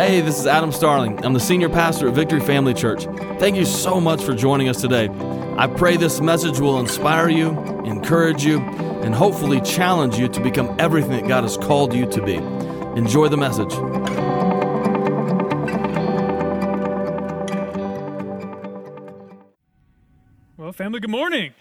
Hey, this is Adam Starling. I'm the senior pastor at Victory Family Church. Thank you so much for joining us today. I pray this message will inspire you, encourage you, and hopefully challenge you to become everything that God has called you to be. Enjoy the message. Well, family, good morning.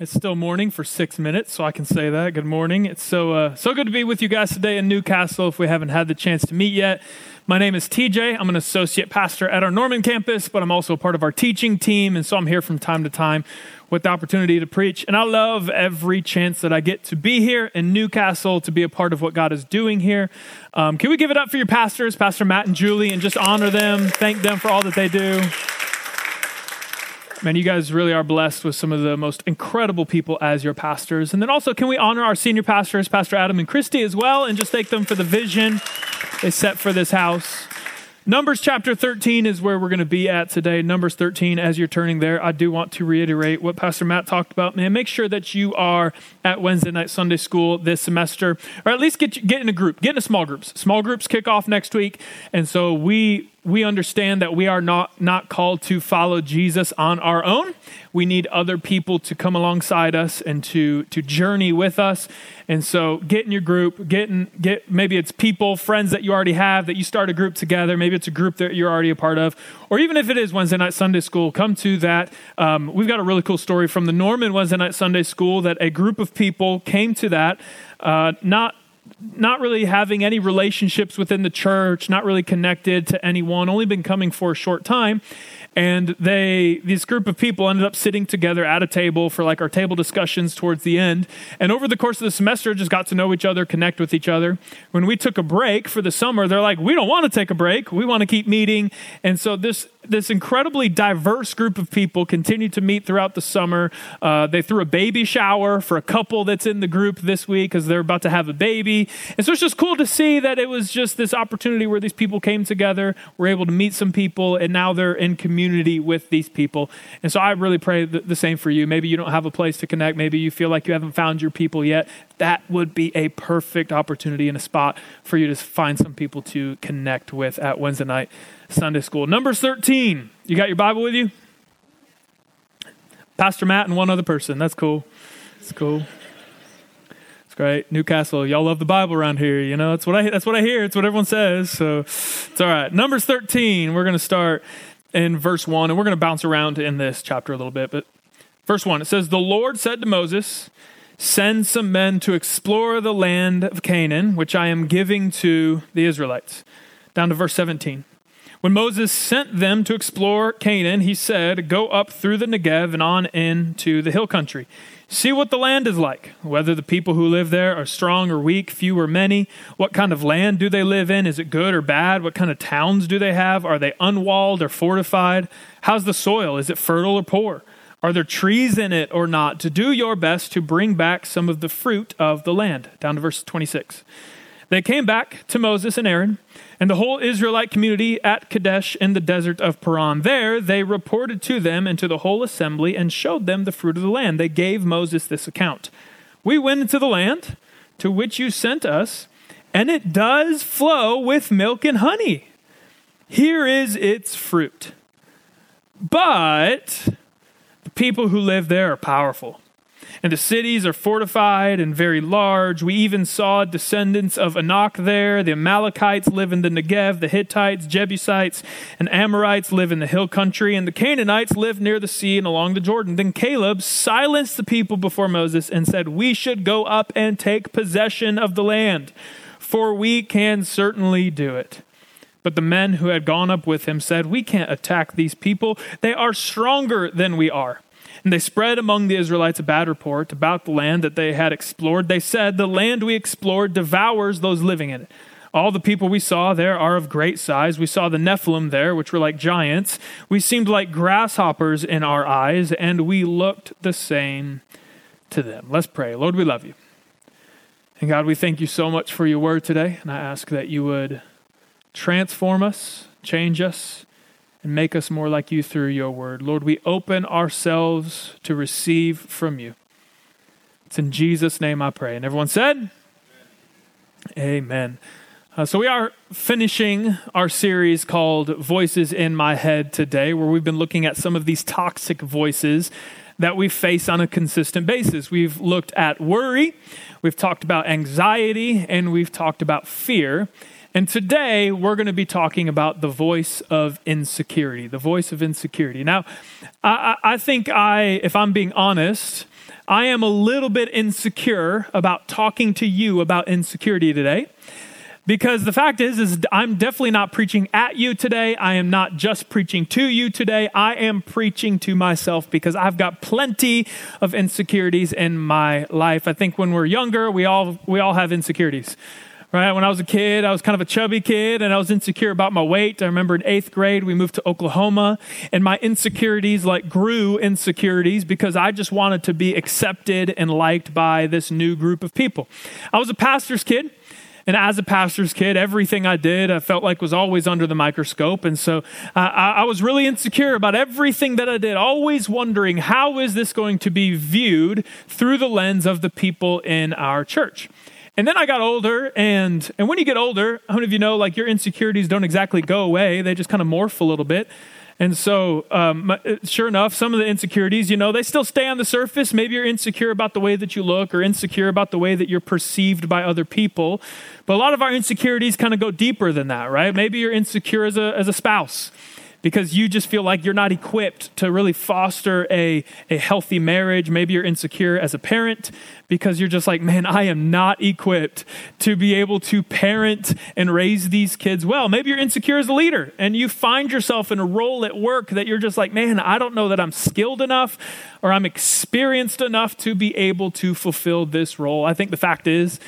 It's still morning for 6 minutes, so I can say that. Good morning. It's so good to be with you guys today in Newcastle if we haven't had the chance to meet yet. My name is TJ. I'm an associate pastor at our Norman campus, but I'm also a part of our teaching team, and so I'm here from time to time with the opportunity to preach. And I love every chance that I get to be here in Newcastle, to be a part of what God is doing here. Can we give it up for your pastors, Pastor Matt and Julie, and just honor them, thank them for all that they do? Man, you guys really are blessed with some of the most incredible people as your pastors. And then also, can we honor our senior pastors, Pastor Adam and Christy as well, and just thank them for the vision they set for this house. Numbers chapter 13 is where we're going to be at today. Numbers 13, as you're turning there, I do want to reiterate what Pastor Matt talked about. Man, make sure that you are at Wednesday night Sunday school this semester, or at least get in a group, get in a small groups. Small groups kick off next week, and so we understand that we are not called to follow Jesus on our own. We need other people to come alongside us and to journey with us. And so get in your group, get maybe it's people, friends that you already have, that you start a group together. Maybe it's a group that you're already a part of. Or even if it is Wednesday night Sunday school, come to that. We've got a really cool story from the Norman Wednesday night Sunday school that a group of people came to that, not really having any relationships within the church, not really connected to anyone, only been coming for a short time. And this group of people ended up sitting together at a table for like our table discussions towards the end. And over the course of the semester, just got to know each other, connect with each other. When we took a break for the summer, they're like, we don't want to take a break. We want to keep meeting. And so this incredibly diverse group of people continued to meet throughout the summer. They threw a baby shower for a couple that's in the group this week because they're about to have a baby. And so it's just cool to see that it was just this opportunity where these people came together, were able to meet some people, and now they're in community with these people. And so I really pray the same for you. Maybe you don't have a place to connect. Maybe you feel like you haven't found your people yet. That would be a perfect opportunity and a spot for you to find some people to connect with at Wednesday night Sunday school. Numbers 13. You got your Bible with you? Pastor Matt and one other person. That's cool. It's cool. It's great. Newcastle, y'all love the Bible around here. You know, that's what I hear. It's what everyone says. So it's all right. Numbers 13. We're going to start in verse 1, and we're going to bounce around in this chapter a little bit. But verse 1, it says, "The Lord said to Moses, send some men to explore the land of Canaan, which I am giving to the Israelites." Down to verse 17. "When Moses sent them to explore Canaan, he said, go up through the Negev and on into the hill country. See what the land is like, whether the people who live there are strong or weak, few or many. What kind of land do they live in? Is it good or bad? What kind of towns do they have? Are they unwalled or fortified? How's the soil? Is it fertile or poor? Are there trees in it or not? To do your best to bring back some of the fruit of the land." Down to verse 26. "They came back to Moses and Aaron and the whole Israelite community at Kadesh in the desert of Paran. There they reported to them and to the whole assembly and showed them the fruit of the land. They gave Moses this account. We went into the land to which you sent us, and it does flow with milk and honey. Here is its fruit. But the people who live there are powerful, and the cities are fortified and very large. We even saw descendants of Anak there. The Amalekites live in the Negev. The Hittites, Jebusites, and Amorites live in the hill country. And the Canaanites live near the sea and along the Jordan. Then Caleb silenced the people before Moses and said, we should go up and take possession of the land, for we can certainly do it. But the men who had gone up with him said, we can't attack these people. They are stronger than we are. And they spread among the Israelites a bad report about the land that they had explored. They said, the land we explored devours those living in it. All the people we saw there are of great size. We saw the Nephilim there, which were like giants. We seemed like grasshoppers in our eyes, and we looked the same to them." Let's pray. Lord, we love you. And God, we thank you so much for your word today. And I ask that you would transform us, change us, and make us more like you through your word. Lord, we open ourselves to receive from you. It's in Jesus' name I pray. And everyone said, Amen. So we are finishing our series called Voices in My Head today, where we've been looking at some of these toxic voices that we face on a consistent basis. We've looked at worry, we've talked about anxiety, and we've talked about fear. And today we're going to be talking about the voice of insecurity, the voice of insecurity. Now, I think if I'm being honest, I am a little bit insecure about talking to you about insecurity today. Because the fact is I'm definitely not preaching at you today. I am not just preaching to you today. I am preaching to myself because I've got plenty of insecurities in my life. I think when we're younger, we all have insecurities, right? When I was a kid, I was kind of a chubby kid and I was insecure about my weight. I remember in 8th grade, we moved to Oklahoma and my insecurities grew insecurities because I just wanted to be accepted and liked by this new group of people. I was a pastor's kid. And as a pastor's kid, everything I did, I felt like was always under the microscope. And so I was really insecure about everything that I did, always wondering how is this going to be viewed through the lens of the people in our church. And then I got older, and when you get older, how many of you know, your insecurities don't exactly go away. They just kind of morph a little bit. And so, sure enough, some of the insecurities, they still stay on the surface. Maybe you're insecure about the way that you look or insecure about the way that you're perceived by other people. But a lot of our insecurities kind of go deeper than that, right? Maybe you're insecure as a spouse because you just feel like you're not equipped to really foster a healthy marriage. Maybe you're insecure as a parent because you're just like, man, I am not equipped to be able to parent and raise these kids well. Maybe you're insecure as a leader and you find yourself in a role at work that you're just like, man, I don't know that I'm skilled enough or I'm experienced enough to be able to fulfill this role. I think the fact is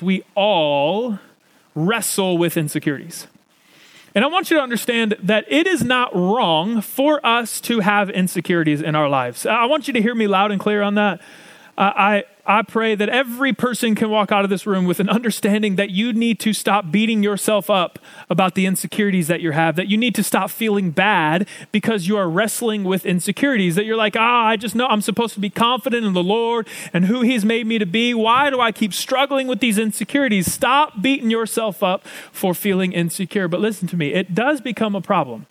we all wrestle with insecurities. And I want you to understand that it is not wrong for us to have insecurities in our lives. I want you to hear me loud and clear on that. I pray that every person can walk out of this room with an understanding that you need to stop beating yourself up about the insecurities that you have, that you need to stop feeling bad because you are wrestling with insecurities, that you're like, I just know I'm supposed to be confident in the Lord and who he's made me to be. Why do I keep struggling with these insecurities? Stop beating yourself up for feeling insecure. But listen to me, it does become a problem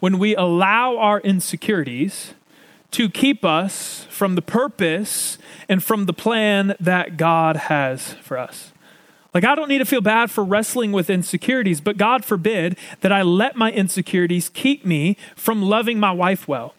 when we allow our insecurities to keep us from the purpose and from the plan that God has for us. I don't need to feel bad for wrestling with insecurities, but God forbid that I let my insecurities keep me from loving my wife well.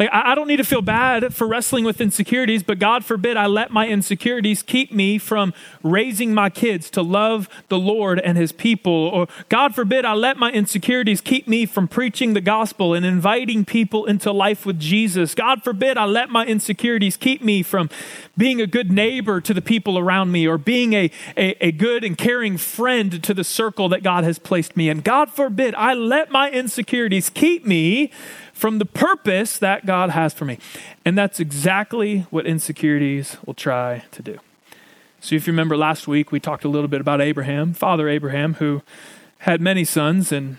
I don't need to feel bad for wrestling with insecurities, but God forbid I let my insecurities keep me from raising my kids to love the Lord and his people. Or God forbid I let my insecurities keep me from preaching the gospel and inviting people into life with Jesus. God forbid I let my insecurities keep me from being a good neighbor to the people around me or being a good and caring friend to the circle that God has placed me in. God forbid I let my insecurities keep me from the purpose that God has for me. And that's exactly what insecurities will try to do. So if you remember last week, we talked a little bit about Abraham, Father Abraham, who had many sons, and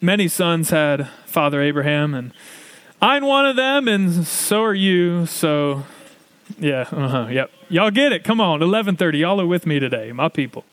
many sons had Father Abraham, and I'm one of them, and so are you. So yeah, yep. Y'all get it. Come on, 11:30. Y'all are with me today, my people.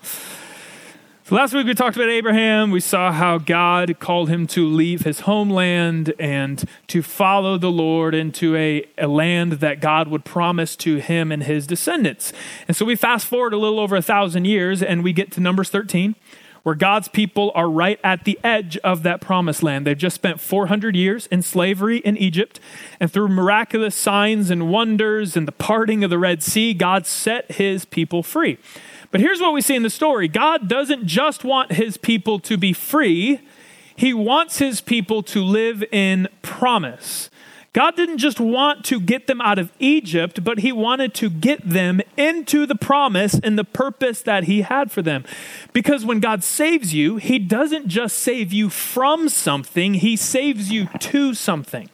So last week we talked about Abraham. We saw how God called him to leave his homeland and to follow the Lord into a land that God would promise to him and his descendants. And so we fast forward a little over 1,000 years and we get to Numbers 13, where God's people are right at the edge of that promised land. They've just spent 400 years in slavery in Egypt, and through miraculous signs and wonders and the parting of the Red Sea, God set his people free. But here's what we see in the story. God doesn't just want his people to be free. He wants his people to live in promise. God didn't just want to get them out of Egypt, but he wanted to get them into the promise and the purpose that he had for them. Because when God saves you, he doesn't just save you from something. He saves you to something.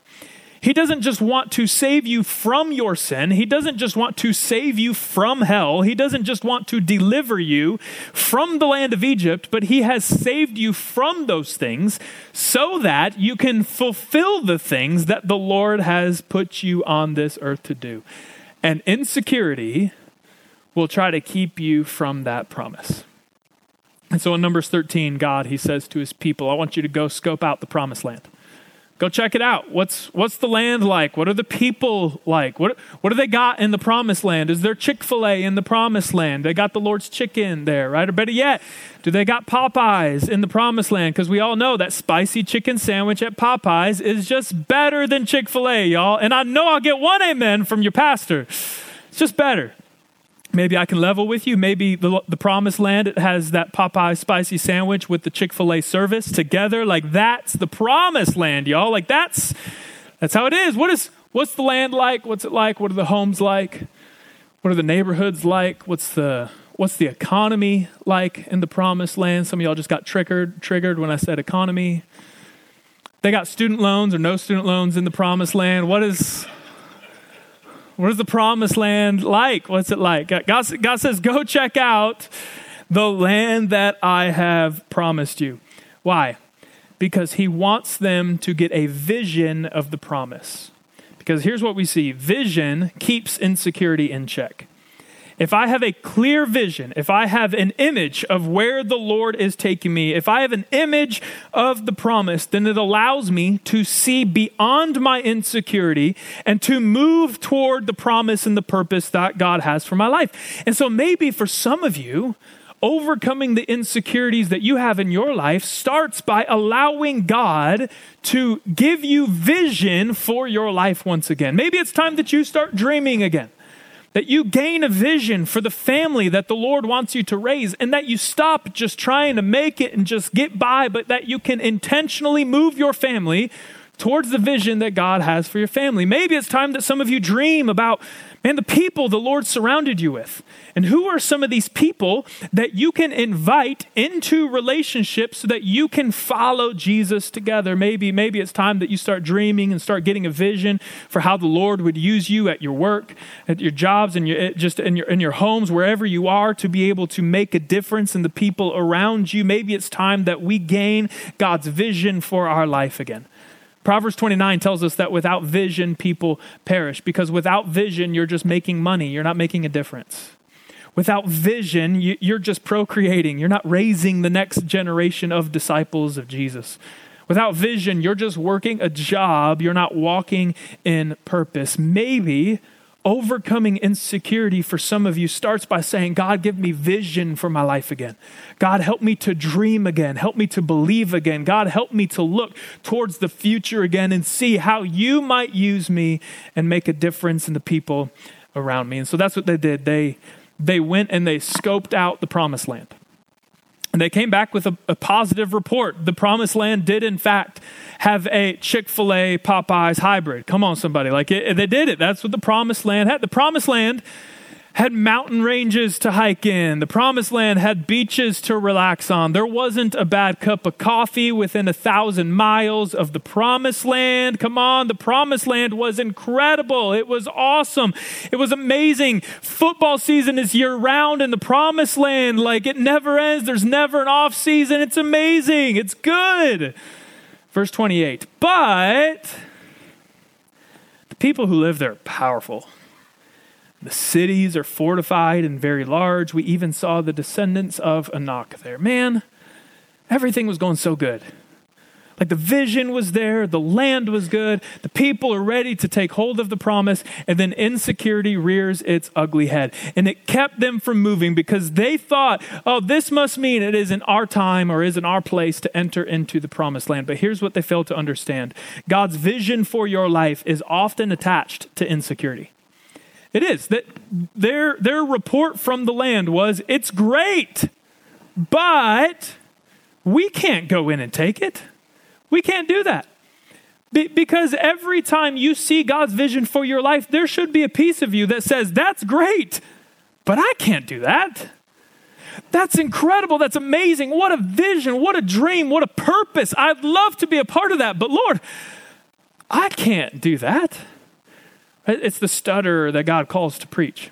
He doesn't just want to save you from your sin. He doesn't just want to save you from hell. He doesn't just want to deliver you from the land of Egypt, but he has saved you from those things so that you can fulfill the things that the Lord has put you on this earth to do. And insecurity will try to keep you from that promise. And so in Numbers 13, God, he says to his people, I want you to go scope out the promised land. Go check it out. What's the land like? What are the people like? What do they got in the promised land? Is there Chick-fil-A in the promised land? They got the Lord's chicken there, right? Or better yet, do they got Popeye's in the promised land? Because we all know that spicy chicken sandwich at Popeye's is just better than Chick-fil-A, y'all. And I know I'll get one amen from your pastor. It's just better. Maybe I can level with you. Maybe the promised land, it has that Popeye spicy sandwich with the Chick-fil-A service together. Like that's the promised land, y'all. Like that's how it is. What's the land like? What's it like? What are the homes like? What are the neighborhoods like? What's the economy like in the promised land? Some of y'all just got triggered when I said economy. They got student loans or no student loans in the promised land. What is the promised land like? What's it like? God says, go check out the land that I have promised you. Why? Because he wants them to get a vision of the promise. Because here's what we see. Vision keeps insecurity in check. If I have a clear vision, if I have an image of where the Lord is taking me, if I have an image of the promise, then it allows me to see beyond my insecurity and to move toward the promise and the purpose that God has for my life. And so maybe for some of you, overcoming the insecurities that you have in your life starts by allowing God to give you vision for your life once again. Maybe it's time that you start dreaming again. That you gain a vision for the family that the Lord wants you to raise, and that you stop just trying to make it and just get by, but that you can intentionally move your family towards the vision that God has for your family. Maybe it's time that some of you dream about, man, the people the Lord surrounded you with. And who are some of these people that you can invite into relationships so that you can follow Jesus together? Maybe it's time that you start dreaming and start getting a vision for how the Lord would use you at your work, at your jobs, and in your homes, wherever you are, to be able to make a difference in the people around you. Maybe it's time that we gain God's vision for our life again. Proverbs 29 tells us that without vision, people perish, because without vision, you're just making money. You're not making a difference. Without vision, you're just procreating. You're not raising the next generation of disciples of Jesus. Without vision, you're just working a job. You're not walking in purpose. Maybe overcoming insecurity for some of you starts by saying, God, give me vision for my life again. God, help me to dream again. Help me to believe again. God, help me to look towards the future again and see how you might use me and make a difference in the people around me. And so that's what they did. They went and they scoped out the promised land. And they came back with a positive report. The promised land did, in fact, have a Chick-fil-A Popeye's hybrid. Come on, somebody. Like they did it. That's what the promised land had. The promised land had mountain ranges to hike in. The promised land had beaches to relax on. There wasn't a bad cup of coffee within 1,000 miles of the promised land. Come on, the promised land was incredible. It was awesome. It was amazing. Football season is year round in the promised land. Like it never ends. There's never an off season. It's amazing. It's good. Verse 28, but the people who live there are powerful. The cities are fortified and very large. We even saw the descendants of Anak there. Man, everything was going so good. Like the vision was there. The land was good. The people are ready to take hold of the promise. And then insecurity rears its ugly head. And it kept them from moving because they thought, oh, this must mean it isn't our time or isn't our place to enter into the promised land. But here's what they failed to understand. God's vision for your life is often attached to insecurity. It is that their report from the land was, it's great, but we can't go in and take it. We can't do that. Because every time you see God's vision for your life, there should be a piece of you that says, that's great, but I can't do that. That's incredible. That's amazing. What a vision. What a dream. What a purpose. I'd love to be a part of that, but Lord, I can't do that. It's the stutterer that God calls to preach.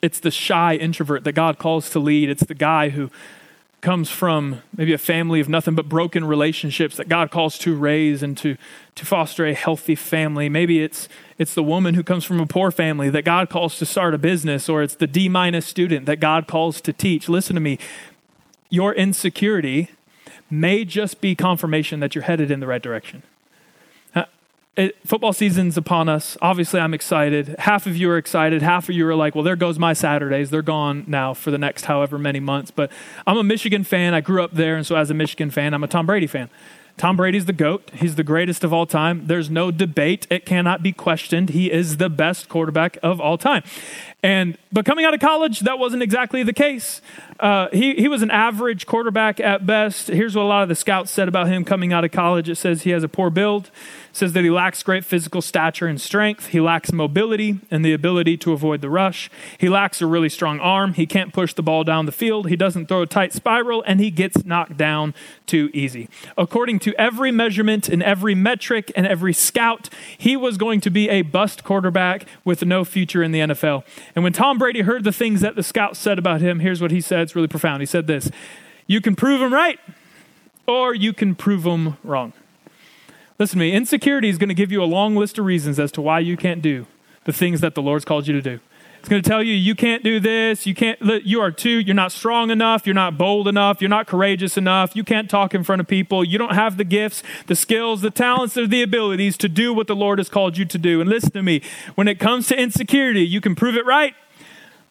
It's the shy introvert that God calls to lead. It's the guy who comes from maybe a family of nothing but broken relationships that God calls to raise and to foster a healthy family. Maybe it's the woman who comes from a poor family that God calls to start a business, or it's the D- student that God calls to teach. Listen to me. your insecurity may just be confirmation that you're headed in the right direction. Football season's upon us. Obviously, I'm excited. Half of you are excited. Half of you are like, well, there goes my Saturdays. They're gone now for the next however many months. But I'm a Michigan fan. I grew up there. And so as a Michigan fan, I'm a Tom Brady fan. Tom Brady's the GOAT. He's the greatest of all time. There's no debate. It cannot be questioned. He is the best quarterback of all time. But coming out of college, that wasn't exactly the case. He was an average quarterback at best. Here's what a lot of the scouts said about him coming out of college. It says he has a poor build. It says that he lacks great physical stature and strength. He lacks mobility and the ability to avoid the rush. He lacks a really strong arm. He can't push the ball down the field. He doesn't throw a tight spiral, and he gets knocked down too easy. According to every measurement and every metric and every scout, he was going to be a bust quarterback with no future in the NFL. And when Tom Brady heard the things that the scouts said about him, here's what he said. It's really profound. He said this: you can prove him right, or you can prove him wrong. Listen to me. Insecurity is going to give you a long list of reasons as to why you can't do the things that the Lord's called you to do. It's going to tell you, you can't do this. You're not strong enough. You're not bold enough. You're not courageous enough. You can't talk in front of people. You don't have the gifts, the skills, the talents, or the abilities to do what the Lord has called you to do. And listen to me, when it comes to insecurity, you can prove it right,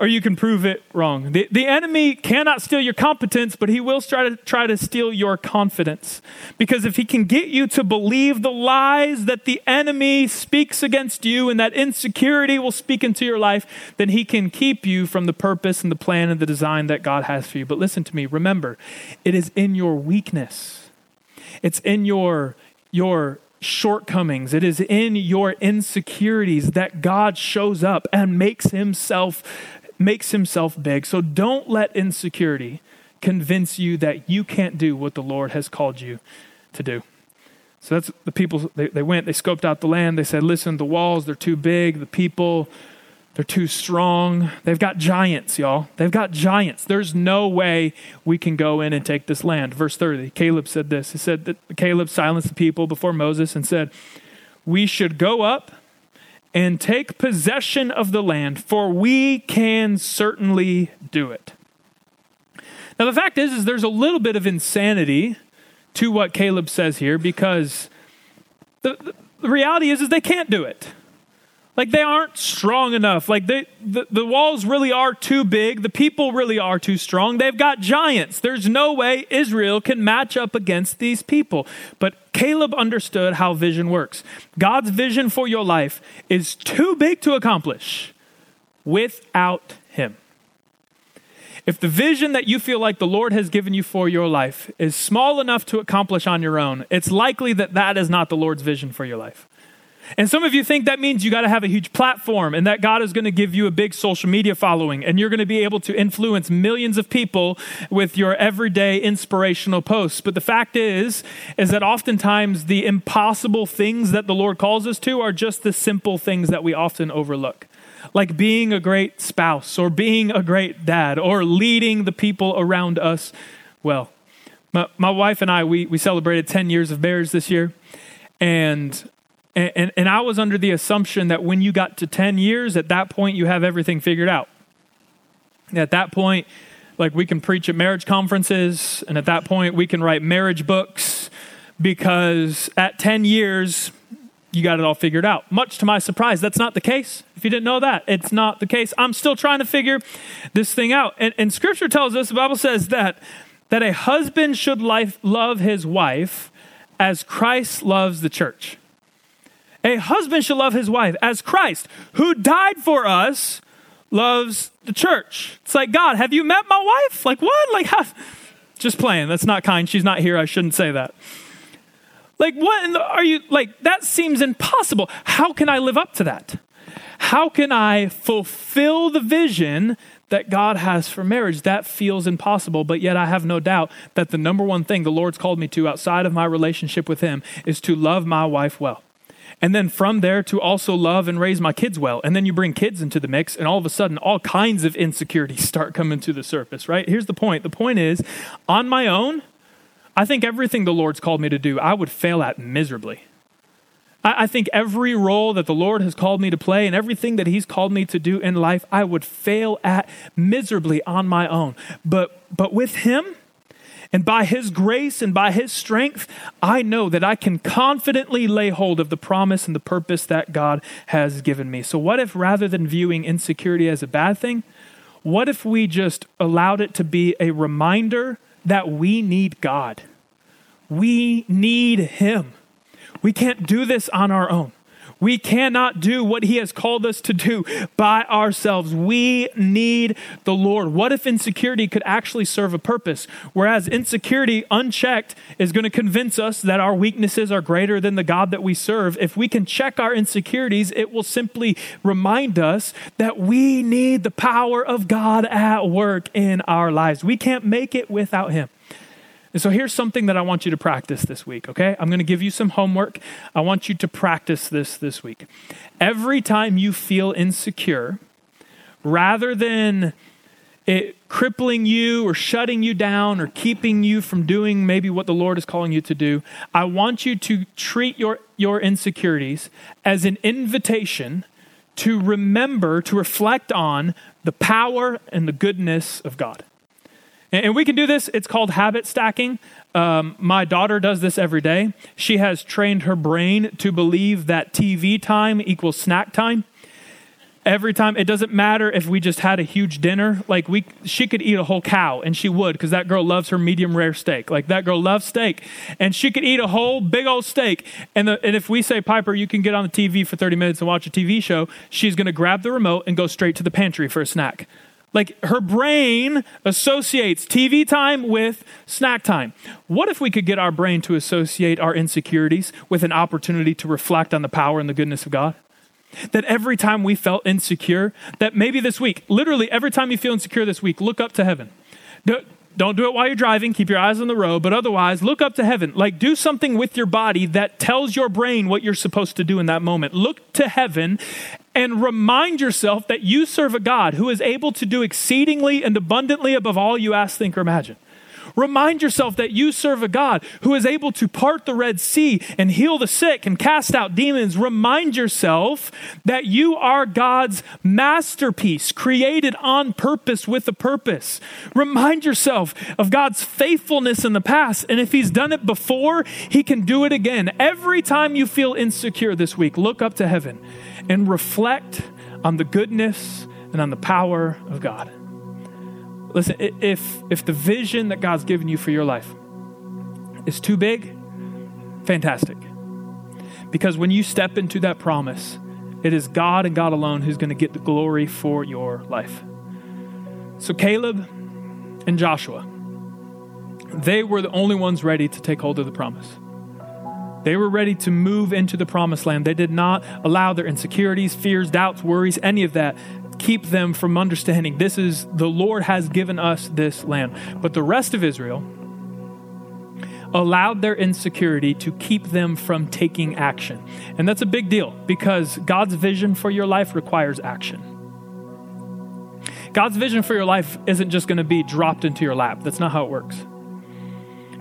or you can prove it wrong. The enemy cannot steal your competence, but he will try to steal your confidence. Because if he can get you to believe the lies that the enemy speaks against you and that insecurity will speak into your life, then he can keep you from the purpose and the plan and the design that God has for you. But listen to me, remember, it is in your weakness. It's in your shortcomings. It is in your insecurities that God shows up and makes himself big. So don't let insecurity convince you that you can't do what the Lord has called you to do. So that's the people, they went, they scoped out the land. They said, listen, the walls, they're too big. The people, they're too strong. They've got giants, y'all. They've got giants. There's no way we can go in and take this land. Verse 30, Caleb said this. He said that Caleb silenced the people before Moses and said, we should go up and take possession of the land, for we can certainly do it. Now, the fact is there's a little bit of insanity to what Caleb says here, because the reality is they can't do it. Like, they aren't strong enough. Like, the walls really are too big. The people really are too strong. They've got giants. There's no way Israel can match up against these people. But Caleb understood how vision works. God's vision for your life is too big to accomplish without him. If the vision that you feel like the Lord has given you for your life is small enough to accomplish on your own, it's likely that is not the Lord's vision for your life. And some of you think that means you got to have a huge platform and that God is going to give you a big social media following and you're going to be able to influence millions of people with your everyday inspirational posts. But the fact is that oftentimes the impossible things that the Lord calls us to are just the simple things that we often overlook. Like being a great spouse or being a great dad or leading the people around us well. My wife and I, we celebrated 10 years of marriage this year, and I was under the assumption that when you got to 10 years, at that point, you have everything figured out. At that point, like, we can preach at marriage conferences. And at that point, we can write marriage books, because at 10 years, you got it all figured out. Much to my surprise, that's not the case. If you didn't know that, it's not the case. I'm still trying to figure this thing out. And scripture tells us, the Bible says that a husband should love his wife as Christ loves the church. A husband should love his wife as Christ, who died for us, loves the church. It's like, God, have you met my wife? Like, what? Like, how? Just playing. That's not kind. She's not here. I shouldn't say that. Like, what? Are you like, that seems impossible. How can I live up to that? How can I fulfill the vision that God has for marriage? That feels impossible, but yet I have no doubt that the number one thing the Lord's called me to outside of my relationship with him is to love my wife well. And then from there to also love and raise my kids well. And then you bring kids into the mix, and all of a sudden, all kinds of insecurities start coming to the surface, right? Here's the point. The point is, on my own, I think everything the Lord's called me to do, I would fail at miserably. I think every role that the Lord has called me to play and everything that he's called me to do in life, I would fail at miserably on my own. But with him, And by his grace and by his strength, I know that I can confidently lay hold of the promise and the purpose that God has given me. So what if rather than viewing insecurity as a bad thing, what if we just allowed it to be a reminder that we need God? We need him. We can't do this on our own. We cannot do what he has called us to do by ourselves. We need the Lord. What if insecurity could actually serve a purpose? Whereas insecurity unchecked is going to convince us that our weaknesses are greater than the God that we serve. If we can check our insecurities, it will simply remind us that we need the power of God at work in our lives. We can't make it without him. And so here's something that I want you to practice this week, okay? I'm going to give you some homework. I want you to practice this week. Every time you feel insecure, rather than it crippling you or shutting you down or keeping you from doing maybe what the Lord is calling you to do, I want you to treat your insecurities as an invitation to remember, to reflect on the power and the goodness of God. And we can do this. It's called habit stacking. My daughter does this every day. She has trained her brain to believe that TV time equals snack time. Every time, it doesn't matter if we just had a huge dinner. Like she could eat a whole cow, and she would, because that girl loves her medium rare steak. Like that girl loves steak, and she could eat a whole big old steak. And if we say, Piper, you can get on the TV for 30 minutes and watch a TV show, she's going to grab the remote and go straight to the pantry for a snack. Like her brain associates TV time with snack time. What if we could get our brain to associate our insecurities with an opportunity to reflect on the power and the goodness of God? That every time we felt insecure, that maybe this week, literally every time you feel insecure this week, look up to heaven. Don't do it while you're driving. Keep your eyes on the road. But otherwise, look up to heaven. Like do something with your body that tells your brain what you're supposed to do in that moment. Look to heaven and remind yourself that you serve a God who is able to do exceedingly and abundantly above all you ask, think, or imagine. Remind yourself that you serve a God who is able to part the Red Sea and heal the sick and cast out demons. Remind yourself that you are God's masterpiece, created on purpose with a purpose. Remind yourself of God's faithfulness in the past. And if he's done it before, he can do it again. Every time you feel insecure this week, look up to heaven and reflect on the goodness and on the power of God. Listen, if the vision that God's given you for your life is too big, fantastic. Because when you step into that promise, it is God and God alone who's going to get the glory for your life. So Caleb and Joshua, they were the only ones ready to take hold of the promise. They were ready to move into the promised land. They did not allow their insecurities, fears, doubts, worries, any of that keep them from understanding this is the Lord has given us this land. But the rest of Israel allowed their insecurity to keep them from taking action. And that's a big deal because God's vision for your life requires action. God's vision for your life isn't just going to be dropped into your lap. That's not how it works.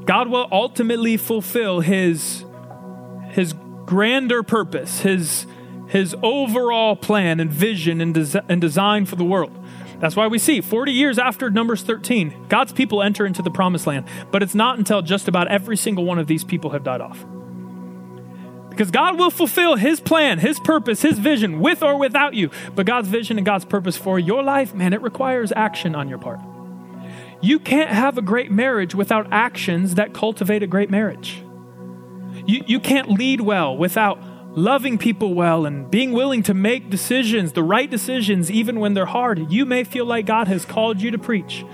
God will ultimately fulfill his grander purpose, his overall plan and vision and design for the world. That's why we see 40 years after Numbers 13, God's people enter into the promised land, but it's not until just about every single one of these people have died off. Because God will fulfill his plan, his purpose, his vision with or without you. But God's vision and God's purpose for your life, man, it requires action on your part. You can't have a great marriage without actions that cultivate a great marriage. You can't lead well without loving people well and being willing to make decisions, the right decisions, even when they're hard. You may feel like God has called you to preach,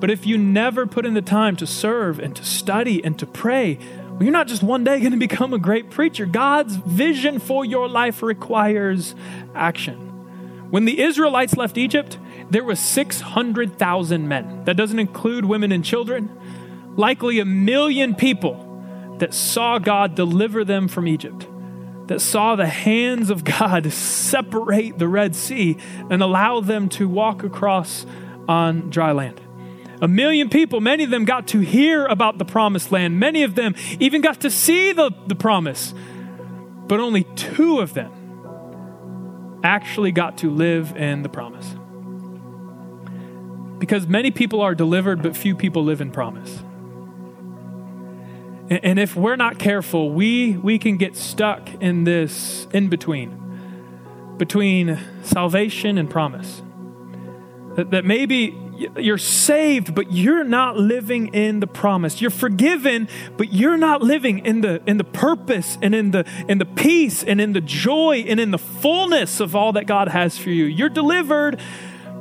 but if you never put in the time to serve and to study and to pray, well, you're not just one day going to become a great preacher. God's vision for your life requires action. When the Israelites left Egypt, there were 600,000 men. That doesn't include women and children. Likely 1 million people that saw God deliver them from Egypt, that saw the hands of God separate the Red Sea and allow them to walk across on dry land. 1 million people, many of them got to hear about the promised land. Many of them even got to see the promise, but only 2 of them actually got to live in the promise. Because many people are delivered, but few people live in promise. And if we're not careful, we can get stuck in this in between salvation and promise. That maybe you're saved, but you're not living in the promise. You're forgiven, but you're not living in the purpose and in the peace and in the joy and in the fullness of all that God has for you. You're delivered,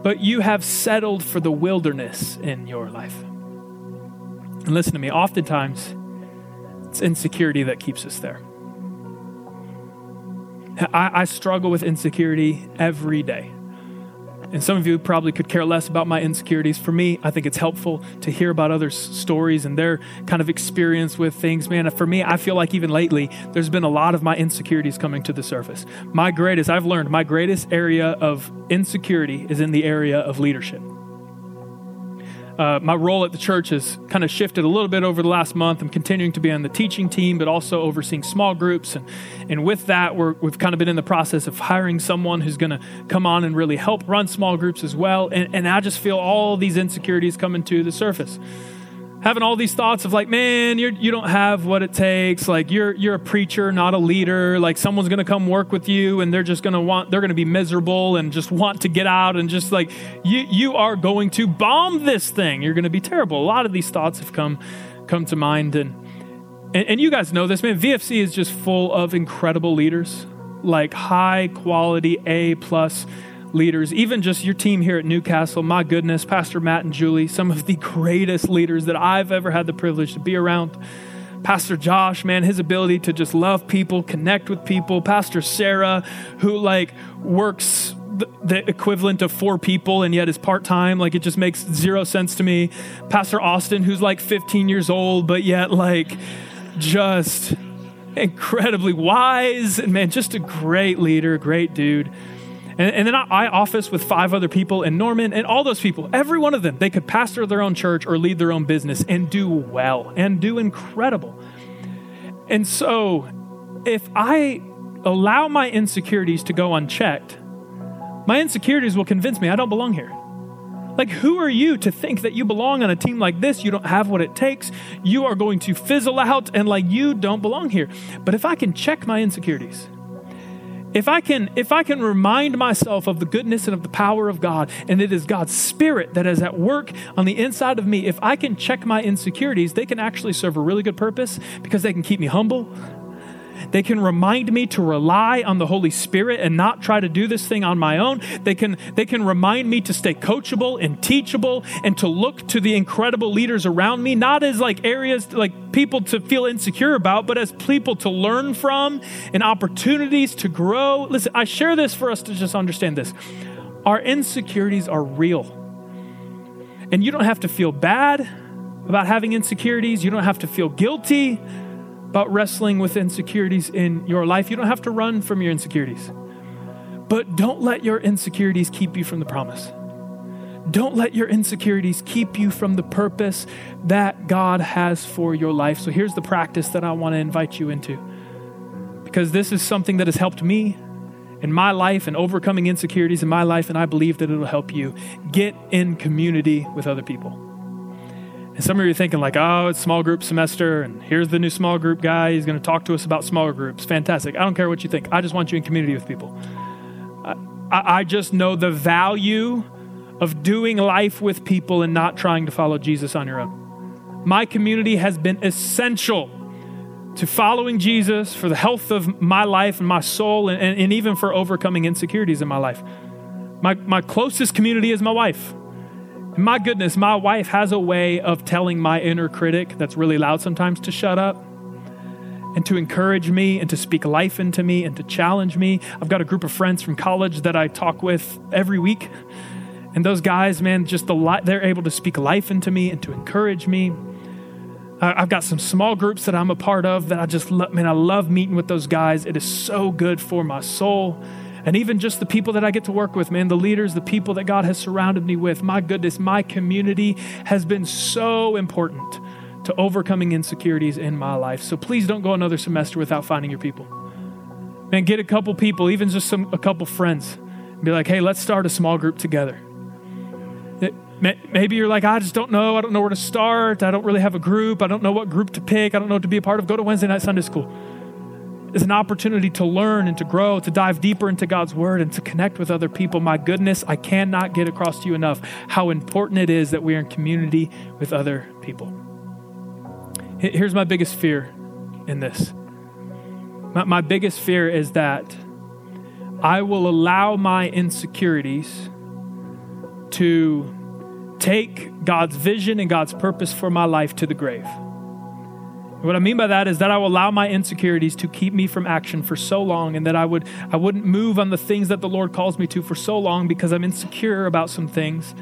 but you have settled for the wilderness in your life. And listen to me, oftentimes it's insecurity that keeps us there. I struggle with insecurity every day. And some of you probably could care less about my insecurities. For me, I think it's helpful to hear about others' stories and their kind of experience with things. Man, for me, I feel like even lately, there's been a lot of my insecurities coming to the surface. I've learned my greatest area of insecurity is in the area of leadership. My role at the church has kind of shifted a little bit over the last month. I'm continuing to be on the teaching team, but also overseeing small groups. And with that, we've kind of been in the process of hiring someone who's going to come on and really help run small groups as well. And I just feel all these insecurities coming to the surface. Having all these thoughts of like, man, you don't have what it takes. Like you're a preacher, not a leader. Like someone's going to come work with you and they're going to be miserable and just want to get out and just like, you are going to bomb this thing. You're going to be terrible. A lot of these thoughts have come to mind. And you guys know this, man, VFC is just full of incredible leaders, like high quality A+ leaders, even just your team here at Newcastle. My goodness, Pastor Matt and Julie, some of the greatest leaders that I've ever had the privilege to be around. Pastor Josh, man, his ability to just love people, connect with people. Pastor Sarah, who like works the equivalent of 4 people and yet is part-time. Like it just makes zero sense to me. Pastor Austin, who's like 15 years old, but yet like just incredibly wise. And man, just a great leader, great dude. And then I office with 5 other people in Norman, and all those people, every one of them, they could pastor their own church or lead their own business and do well and do incredible. And so if I allow my insecurities to go unchecked, my insecurities will convince me I don't belong here. Like, who are you to think that you belong on a team like this? You don't have what it takes. You are going to fizzle out and like, you don't belong here. But if I can check my insecurities, if I can remind myself of the goodness and of the power of God, and it is God's Spirit that is at work on the inside of me, if I can check my insecurities, they can actually serve a really good purpose because they can keep me humble. They can remind me to rely on the Holy Spirit and not try to do this thing on my own. They can remind me to stay coachable and teachable and to look to the incredible leaders around me, not as like areas, like people to feel insecure about, but as people to learn from and opportunities to grow. Listen, I share this for us to just understand this. Our insecurities are real. And you don't have to feel bad about having insecurities. You don't have to feel guilty about wrestling with insecurities in your life. You don't have to run from your insecurities, but don't let your insecurities keep you from the promise. Don't let your insecurities keep you from the purpose that God has for your life. So here's the practice that I want to invite you into, because this is something that has helped me in my life and overcoming insecurities in my life. And I believe that it'll help you get in community with other people. And some of you are thinking like, oh, it's small group semester and here's the new small group guy. He's going to talk to us about smaller groups. Fantastic. I don't care what you think. I just want you in community with people. I just know the value of doing life with people and not trying to follow Jesus on your own. My community has been essential to following Jesus for the health of my life and my soul and even for overcoming insecurities in my life. My closest community is my wife. My goodness, my wife has a way of telling my inner critic that's really loud sometimes to shut up and to encourage me and to speak life into me and to challenge me. I've got a group of friends from college that I talk with every week. And those guys, man, just they're able to speak life into me and to encourage me. I've got some small groups that I'm a part of that I just love. Man, I love meeting with those guys. It is so good for my soul. And even just the people that I get to work with, man, the leaders, the people that God has surrounded me with. My goodness, my community has been so important to overcoming insecurities in my life. So please don't go another semester without finding your people. Man, get a couple people, even just a couple friends. And be like, hey, let's start a small group together. Maybe you're like, I just don't know. I don't know where to start. I don't really have a group. I don't know what group to pick. I don't know what to be a part of. Go to Wednesday night Sunday school. It's an opportunity to learn and to grow, to dive deeper into God's word and to connect with other people. My goodness, I cannot get across to you enough how important it is that we are in community with other people. Here's my biggest fear in this. My biggest fear is that I will allow my insecurities to take God's vision and God's purpose for my life to the grave. What I mean by that is that I will allow my insecurities to keep me from action for so long, and that I wouldn't move on the things that the Lord calls me to for so long because I'm insecure about some things,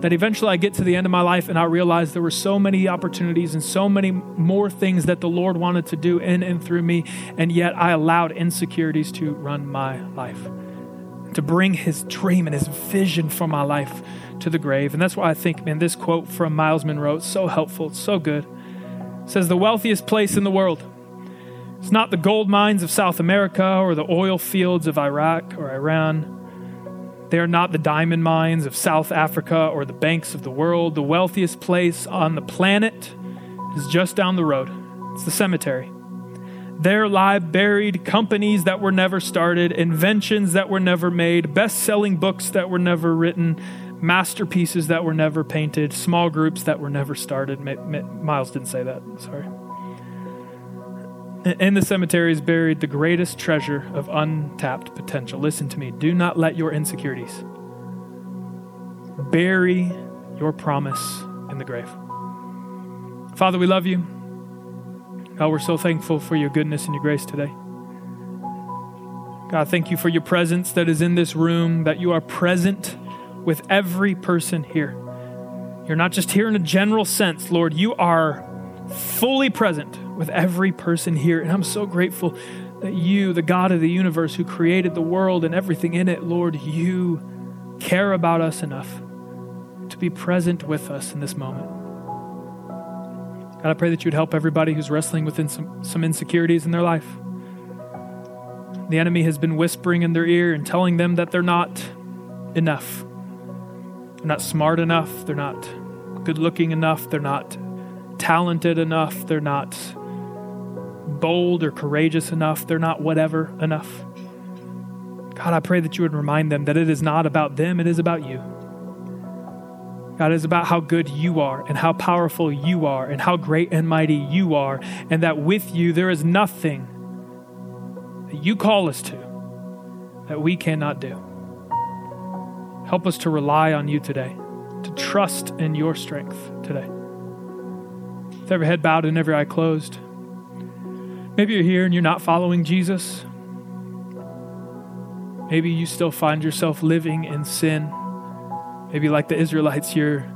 that eventually I get to the end of my life and I realize there were so many opportunities and so many more things that the Lord wanted to do in and through me, and yet I allowed insecurities to run my life, to bring his dream and his vision for my life to the grave. And that's why I think, man, this quote from Miles Monroe is so helpful. It's so good. It says, the wealthiest place in the world, it's not the gold mines of South America or the oil fields of Iraq or Iran. They are not the diamond mines of South Africa or the banks of the world. The wealthiest place on the planet is just down the road. It's the cemetery. There lie buried companies that were never started, inventions that were never made, best-selling books that were never written, masterpieces that were never painted, small groups that were never started. Miles didn't say that, sorry. In the cemetery is buried the greatest treasure of untapped potential. Listen to me. Do not let your insecurities bury your promise in the grave. Father, we love you. God, we're so thankful for your goodness and your grace today. God, thank you for your presence that is in this room, that you are present with every person here. You're not just here in a general sense, Lord. You are fully present with every person here. And I'm so grateful that you, the God of the universe who created the world and everything in it, Lord, you care about us enough to be present with us in this moment. God, I pray that you'd help everybody who's wrestling within some insecurities in their life. The enemy has been whispering in their ear and telling them that they're not enough. They're not smart enough. They're not good looking enough. They're not talented enough. They're not bold or courageous enough. They're not whatever enough. God, I pray that you would remind them that it is not about them. It is about you. God, it is about how good you are and how powerful you are and how great and mighty you are, and that with you there is nothing that you call us to that we cannot do. Help us to rely on you today, to trust in your strength today. With every head bowed and every eye closed, maybe you're here and you're not following Jesus. Maybe you still find yourself living in sin. Maybe like the Israelites, you're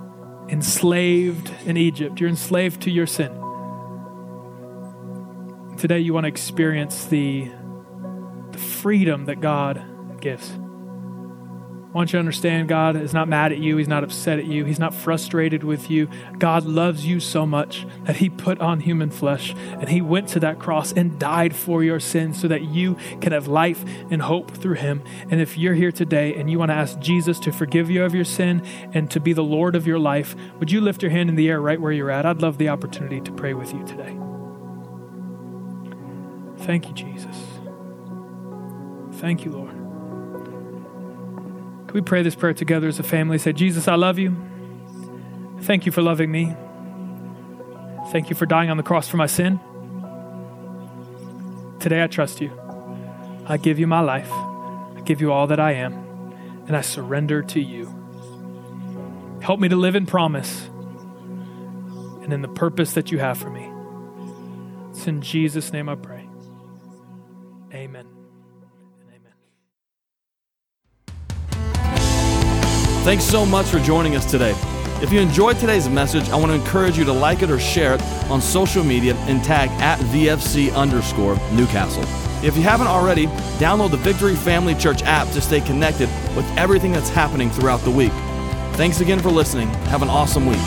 enslaved in Egypt. You're enslaved to your sin. Today you want to experience the freedom that God gives. I want you to understand God is not mad at you. He's not upset at you. He's not frustrated with you. God loves you so much that he put on human flesh and he went to that cross and died for your sins so that you can have life and hope through him. And if you're here today and you want to ask Jesus to forgive you of your sin and to be the Lord of your life, would you lift your hand in the air right where you're at? I'd love the opportunity to pray with you today. Thank you, Jesus. Thank you, Lord. Can we pray this prayer together as a family? Say, Jesus, I love you. Thank you for loving me. Thank you for dying on the cross for my sin. Today I trust you. I give you my life. I give you all that I am, and I surrender to you. Help me to live in promise and in the purpose that you have for me. It's in Jesus' name I pray. Amen. Thanks so much for joining us today. If you enjoyed today's message, I want to encourage you to like it or share it on social media and tag @VFC_Newcastle. If you haven't already, download the Victory Family Church app to stay connected with everything that's happening throughout the week. Thanks again for listening. Have an awesome week.